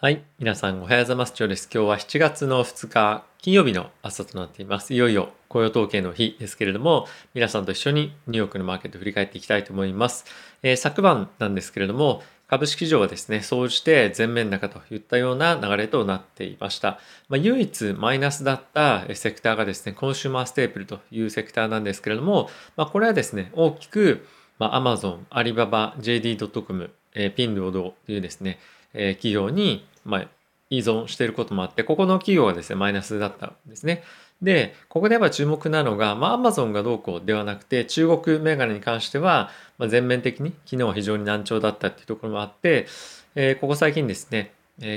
はい、皆さんおはようございます。ジョーです。今日は7月の2日金曜日の朝となっています。いよいよ雇用統計の日ですけれども、皆さんと一緒にニューヨークのマーケットを振り返っていきたいと思います。昨晩なんですけれども、株式市場はですね、総じて全面高といったような流れとなっていました。唯一マイナスだったセクターがですね、コンシューマーステープルというセクターなんですけれども、これはですね、大きくAmazon、アリババ、JD.com、ピンロードというですね、企業に依存していることもあって、ここの企業はですねマイナスだったんですね。で、ここで注目なのがAmazonがどうこうではなくて、中国銘柄に関しては全面的に昨日は非常に難聴だったっていうところもあって、ここ最近ですね、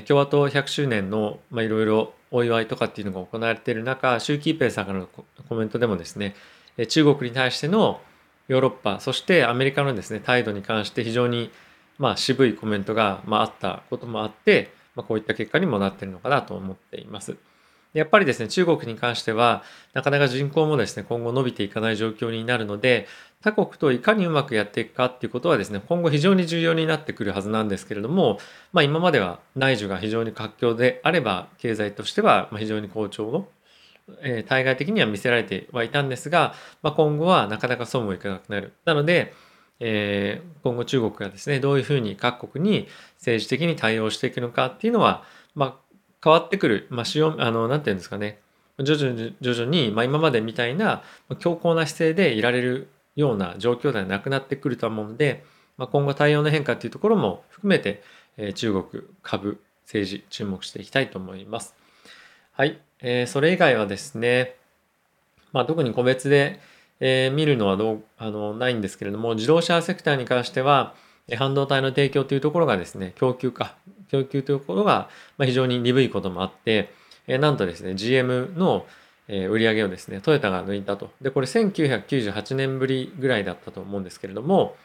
共和党100周年のいろいろお祝いとかっていうのが行われている中、習近平さんからのコメントでもですね、中国に対してのヨーロッパそしてアメリカのですね態度に関して非常に渋いコメントがあったこともあって、こういった結果にもなっているのかなと思っています。やっぱりですね、中国に関してはなかなか人口もですね今後伸びていかない状況になるので、他国といかにうまくやっていくかっていうことはですね今後非常に重要になってくるはずなんですけれども、今までは内需が非常に活況であれば経済としては非常に好調の対外的には見せられてはいたんですが、今後はなかなかそうもいかなくなる。なので今後中国がですねどういうふうに各国に政治的に対応していくのかっていうのは、変わってくる、なんていうんですかね、徐々に今までみたいな強硬な姿勢でいられるような状況ではなくなってくると思うので、今後対応の変化っていうところも含めて、中国株政治注目していきたいと思います。はい、それ以外はですね、特に個別で見るのはないんですけれども、自動車セクターに関しては半導体の提供というところがですね、供給というところが非常に鈍いこともあって、なんとですね GM の売り上げをですねトヨタが抜いたと。で、これ1998年ぶりぐらいだったと思うんですけれども、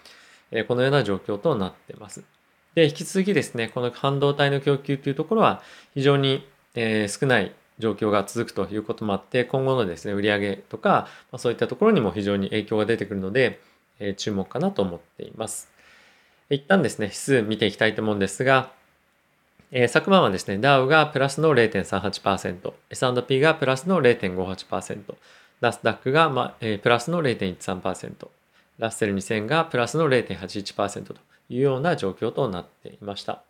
このような状況となってます。で、引き続きですねこの半導体の供給というところは非常に少ない状況が続くということもあって、今後のですね売上とかそういったところにも非常に影響が出てくるので、注目かなと思っています。一旦ですね指数見ていきたいと思うんですが、昨晩はですねダウがプラスの 0.38%、 S&P がプラスの 0.58%、 ナスダックがプラスの 0.13%、 ラッセル2000がプラスの 0.81% というような状況となっていました。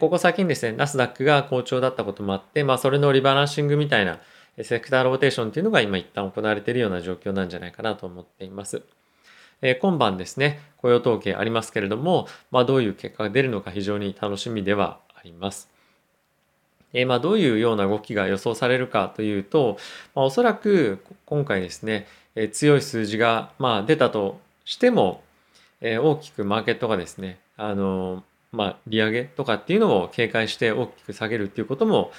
ここ最近ですね、ナスダックが好調だったこともあって、それのリバランシングみたいなセクターローテーションというのが今一旦行われているような状況なんじゃないかなと思っています。今晩ですね、雇用統計ありますけれども、どういう結果が出るのか非常に楽しみではあります。どういうような動きが予想されるかというと、おそらく今回ですね、強い数字が出たとしても、大きくマーケットがですね、利上げとかっていうのを警戒して大きく下げるっていうことも、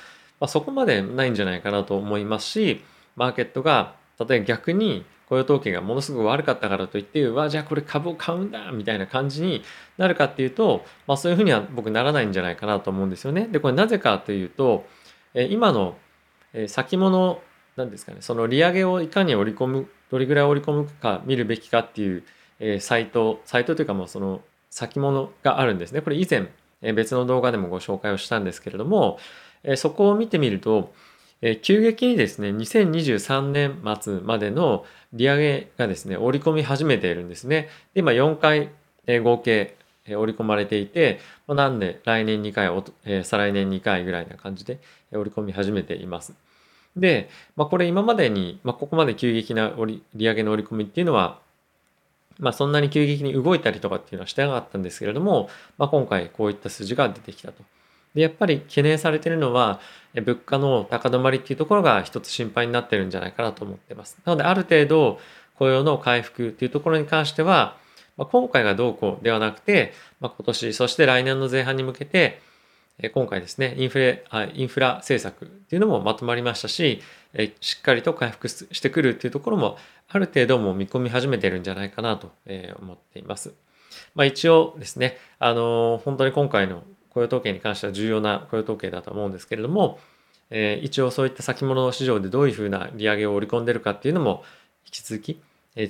そこまでないんじゃないかなと思いますし、マーケットが例えば逆に雇用統計がものすごく悪かったからといってじゃあこれ株を買うんだみたいな感じになるかっていうと、そういうふうには僕ならないんじゃないかなと思うんですよね。で、これなぜかというと、今の先物なんですかね、その利上げをいかにどれぐらい織り込むか見るべきかっていうサイトというか、その先物があるんですね。これ以前別の動画でもご紹介をしたんですけれども、そこを見てみると急激にですね2023年末までの利上げがですね織り込み始めているんですね。で、今4回合計織り込まれていて、なんで来年2回再来年2回ぐらいな感じで織り込み始めています。で、これ今までにここまで急激な利上げの織り込みっていうのはそんなに急激に動いたりとかっていうのはしてなかったんですけれども、今回こういった数字が出てきたと。で、やっぱり懸念されているのは物価の高止まりっていうところが一つ心配になってるんじゃないかなと思ってます。なので、ある程度雇用の回復っていうところに関しては、今回がどうこうではなくて、今年そして来年の前半に向けて、今回ですねインフラ政策っていうのもまとまりましたし、しっかりと回復してくるっていうところもある程度もう見込み始めてるんじゃないかなと思っています。一応ですね本当に今回の雇用統計に関しては重要な雇用統計だと思うんですけれども、一応そういった先物市場でどういうふうな利上げを織り込んでるかっていうのも引き続き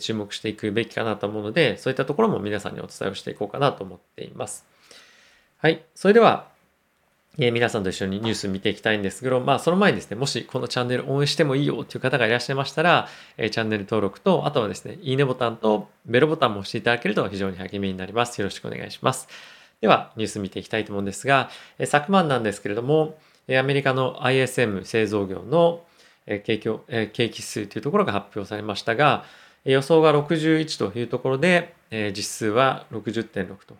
注目していくべきかなと思うので、そういったところも皆さんにお伝えをしていこうかなと思っています。はい、それでは皆さんと一緒にニュース見ていきたいんですけど、その前にですね、もしこのチャンネル応援してもいいよという方がいらっしゃいましたら、チャンネル登録と、あとはですね、いいねボタンとベルボタンも押していただけると非常に励みになります。よろしくお願いします。では、ニュース見ていきたいと思うんですが、昨晩なんですけれども、アメリカの ISM 製造業の景気指数というところが発表されましたが、予想が61というところで、実数は 60.6 と。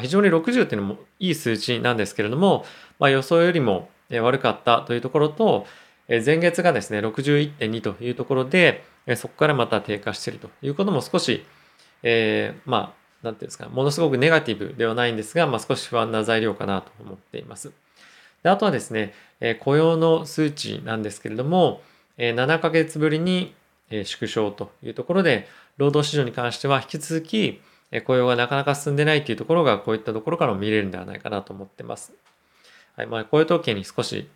非常に60というのもいい数値なんですけれども、予想よりも悪かったというところと、前月がですね 61.2 というところで、そこからまた低下しているということも少し、なんていうんですか、ものすごくネガティブではないんですが、少し不安な材料かなと思っています。で、あとはですね、雇用の数値なんですけれども、7ヶ月ぶりに縮小というところで、労働市場に関しては引き続き雇用がなかなか進んでないというところが、こういったところからも見れるんではないかなと思ってます。はい、雇用統計に少し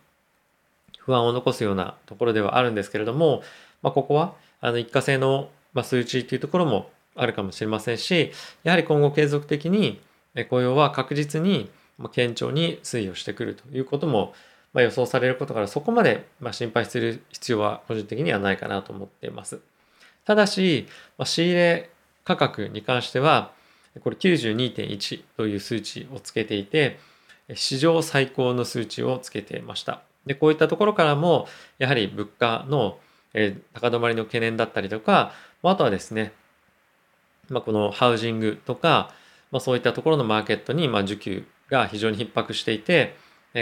不安を残すようなところではあるんですけれども、ここは一過性の数値というところもあるかもしれませんし、やはり今後継続的に雇用は確実に堅調に推移をしてくるということも予想されることから、そこまで心配する必要は個人的にはないかなと思っています。ただし、仕入れ価格に関しては、これ 92.1 という数値をつけていて、史上最高の数値をつけていました。で、こういったところからも、やはり物価の高止まりの懸念だったりとか、あとはですね、このハウジングとか、そういったところのマーケットに需給が非常に逼迫していて、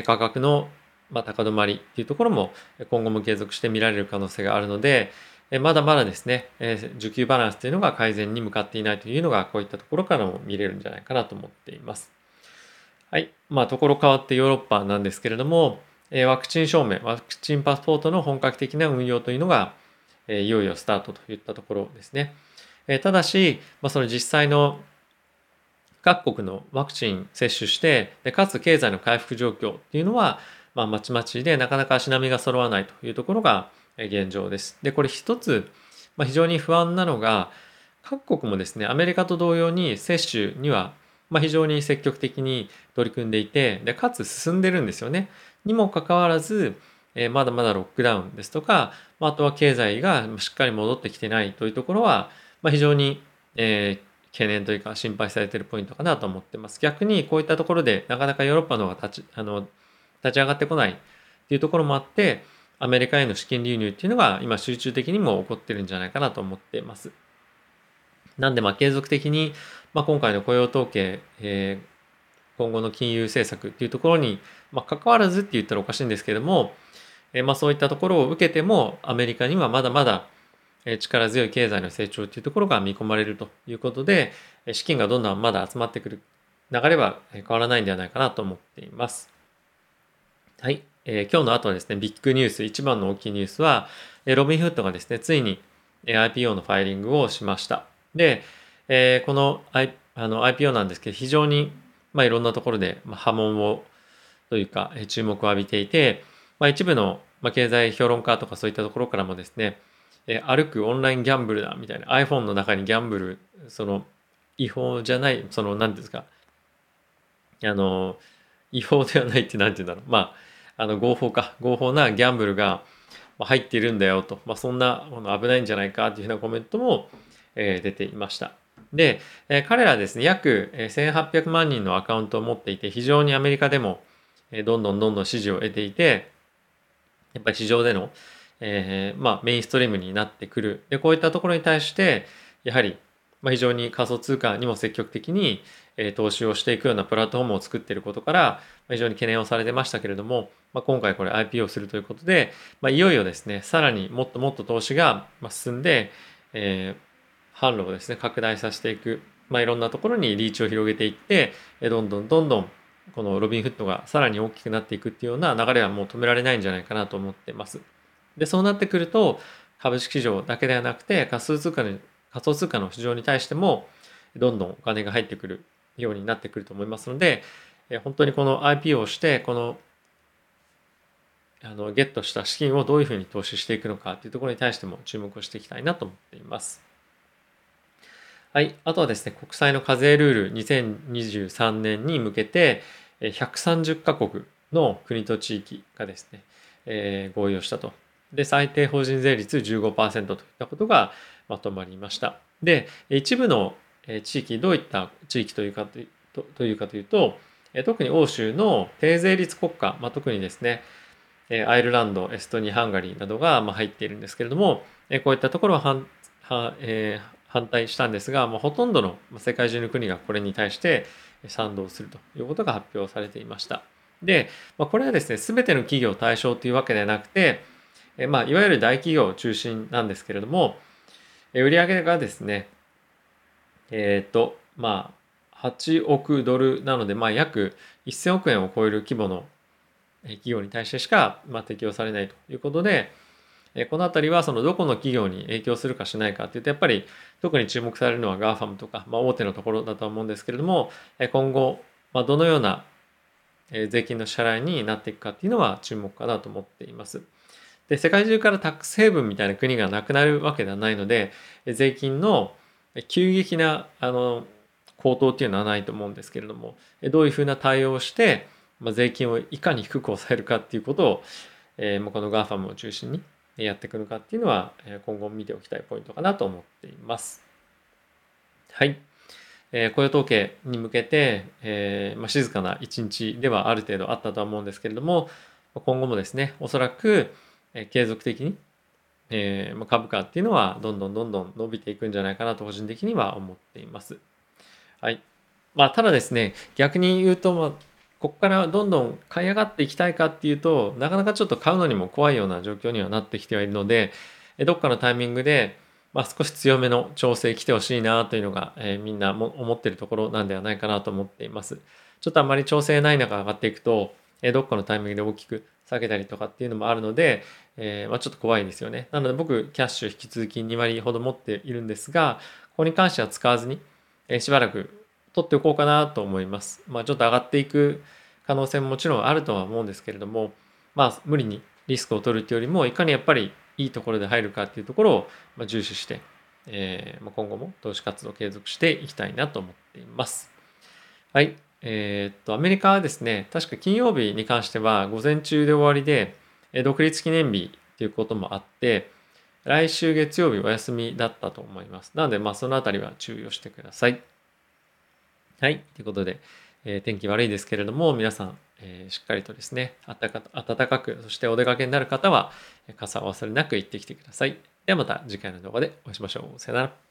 価格の高止まりというところも今後も継続して見られる可能性があるので、まだまだですね、需給バランスというのが改善に向かっていないというのが、こういったところからも見れるんじゃないかなと思っています。はい。ところ変わってヨーロッパなんですけれども、ワクチン証明、ワクチンパスポートの本格的な運用というのが、いよいよスタートといったところですね。ただし、その実際の各国のワクチン接種して、かつ経済の回復状況というのは、まちまちでなかなか足並みが揃わないというところが、現状です。で、これ一つ、非常に不安なのが、各国もですね、アメリカと同様に接種には、非常に積極的に取り組んでいて、で、かつ進んでるんですよね。にもかかわらず、まだまだロックダウンですとか、あとは経済がしっかり戻ってきてないというところは、非常に、懸念というか心配されているポイントかなと思ってます。逆にこういったところでなかなかヨーロッパの方が立ち上がってこないというところもあって、アメリカへの資金流入っていうのが今集中的にも起こってるんじゃないかなと思っています。なんで継続的に、今回の雇用統計、今後の金融政策っていうところに、関わらずって言ったらおかしいんですけども、そういったところを受けてもアメリカにはまだまだ力強い経済の成長というところが見込まれるということで、資金がどんどんまだ集まってくる流れは変わらないんではないかなと思っています。はい。今日の後はですね、ビッグニュース、一番の大きいニュースは、ロビンフッドがですね、ついに IPO のファイリングをしました。で、この IPO なんですけど、非常にいろんなところで波紋をというか、注目を浴びていて、一部の経済評論家とかそういったところからもですね、歩くオンラインギャンブルだみたいな、 iPhone の中にギャンブル、その違法じゃない、その何ですか、違法ではないって何て言うんだろう、合法なギャンブルが入っているんだよと、そんなもの危ないんじゃないかというふうなコメントも出ていました。で、彼らですね、約1800万人のアカウントを持っていて、非常にアメリカでもどんどん支持を得ていて、やっぱり市場でのメインストリームになってくる。で、こういったところに対して、やはり、非常に仮想通貨にも積極的に、投資をしていくようなプラットフォームを作っていることから、非常に懸念をされてましたけれども、今回これ IPO するということで、いよいよですね、さらにもっともっと投資が進んで、販路をですね、拡大させていく。いろんなところにリーチを広げていって、どんどんこのロビンフッドがさらに大きくなっていくっていうような流れはもう止められないんじゃないかなと思っています。で、そうなってくると、株式市場だけではなくて、仮想通貨の市場に対しても、どんどんお金が入ってくるようになってくると思いますので、本当にこの IPO をして、ゲットした資金をどういうふうに投資していくのかというところに対しても注目をしていきたいなと思っています。はい。あとはですね、国際の課税ルール2023年に向けて、130カ国の国と地域がですね、合意をしたと。で、最低法人税率 15% といったことがまとまりました。で、一部の地域、どういった地域というと、特に欧州の低税率国家、特にですね、アイルランド、エストニア、ハンガリーなどが入っているんですけれども、こういったところは反対したんですが、ほとんどの世界中の国がこれに対して賛同するということが発表されていました。で、これはですね、すべての企業を対象というわけではなくて、いわゆる大企業中心なんですけれども、売上がですね、8億ドルなので、約1000億円を超える規模の企業に対してしか、適用されないということで、このあたりはそのどこの企業に影響するかしないかというと、やっぱり特に注目されるのは GAFAM とか、大手のところだと思うんですけれども、今後、どのような税金の支払いになっていくかというのは注目かなと思っています。で、世界中からタックスヘイブンみたいな国がなくなるわけではないので、税金の急激な高騰というのはないと思うんですけれども、どういうふうな対応をして、税金をいかに低く抑えるかということを、この GAFAM を中心にやってくるかっていうのは今後見ておきたいポイントかなと思っています。はい。雇用統計に向けて、静かな一日ではある程度あったとは思うんですけれども、今後もですね、おそらく継続的に、株価っていうのはどんどん伸びていくんじゃないかなと個人的には思っています。はい。ただですね、逆に言うと、ここからどんどん買い上がっていきたいかっていうと、なかなかちょっと買うのにも怖いような状況にはなってきてはいるので、どっかのタイミングで、少し強めの調整来てほしいなというのが、みんなも思っているところなんではないかなと思っています。ちょっとあんまり調整ない中上がっていくと、どっかのタイミングで大きく下げたりとかっていうのもあるので、ちょっと怖いですよね。なので僕、キャッシュ引き続き2割ほど持っているんですが、ここに関しては使わずに、しばらく取っておこうかなと思います。ちょっと上がっていく可能性ももちろんあるとは思うんですけれども、無理にリスクを取るというよりも、いかにやっぱりいいところで入るかっていうところを重視して、今後も投資活動を継続していきたいなと思っています。はい。アメリカはですね、確か金曜日に関しては午前中で終わりで、独立記念日ということもあって、来週月曜日お休みだったと思います。なので、そのあたりは注意をしてください。はい。ということで、天気悪いですけれども、皆さん、しっかりとですね、暖かく、そしてお出かけになる方は、傘を忘れなく行ってきてください。ではまた次回の動画でお会いしましょう。さよなら。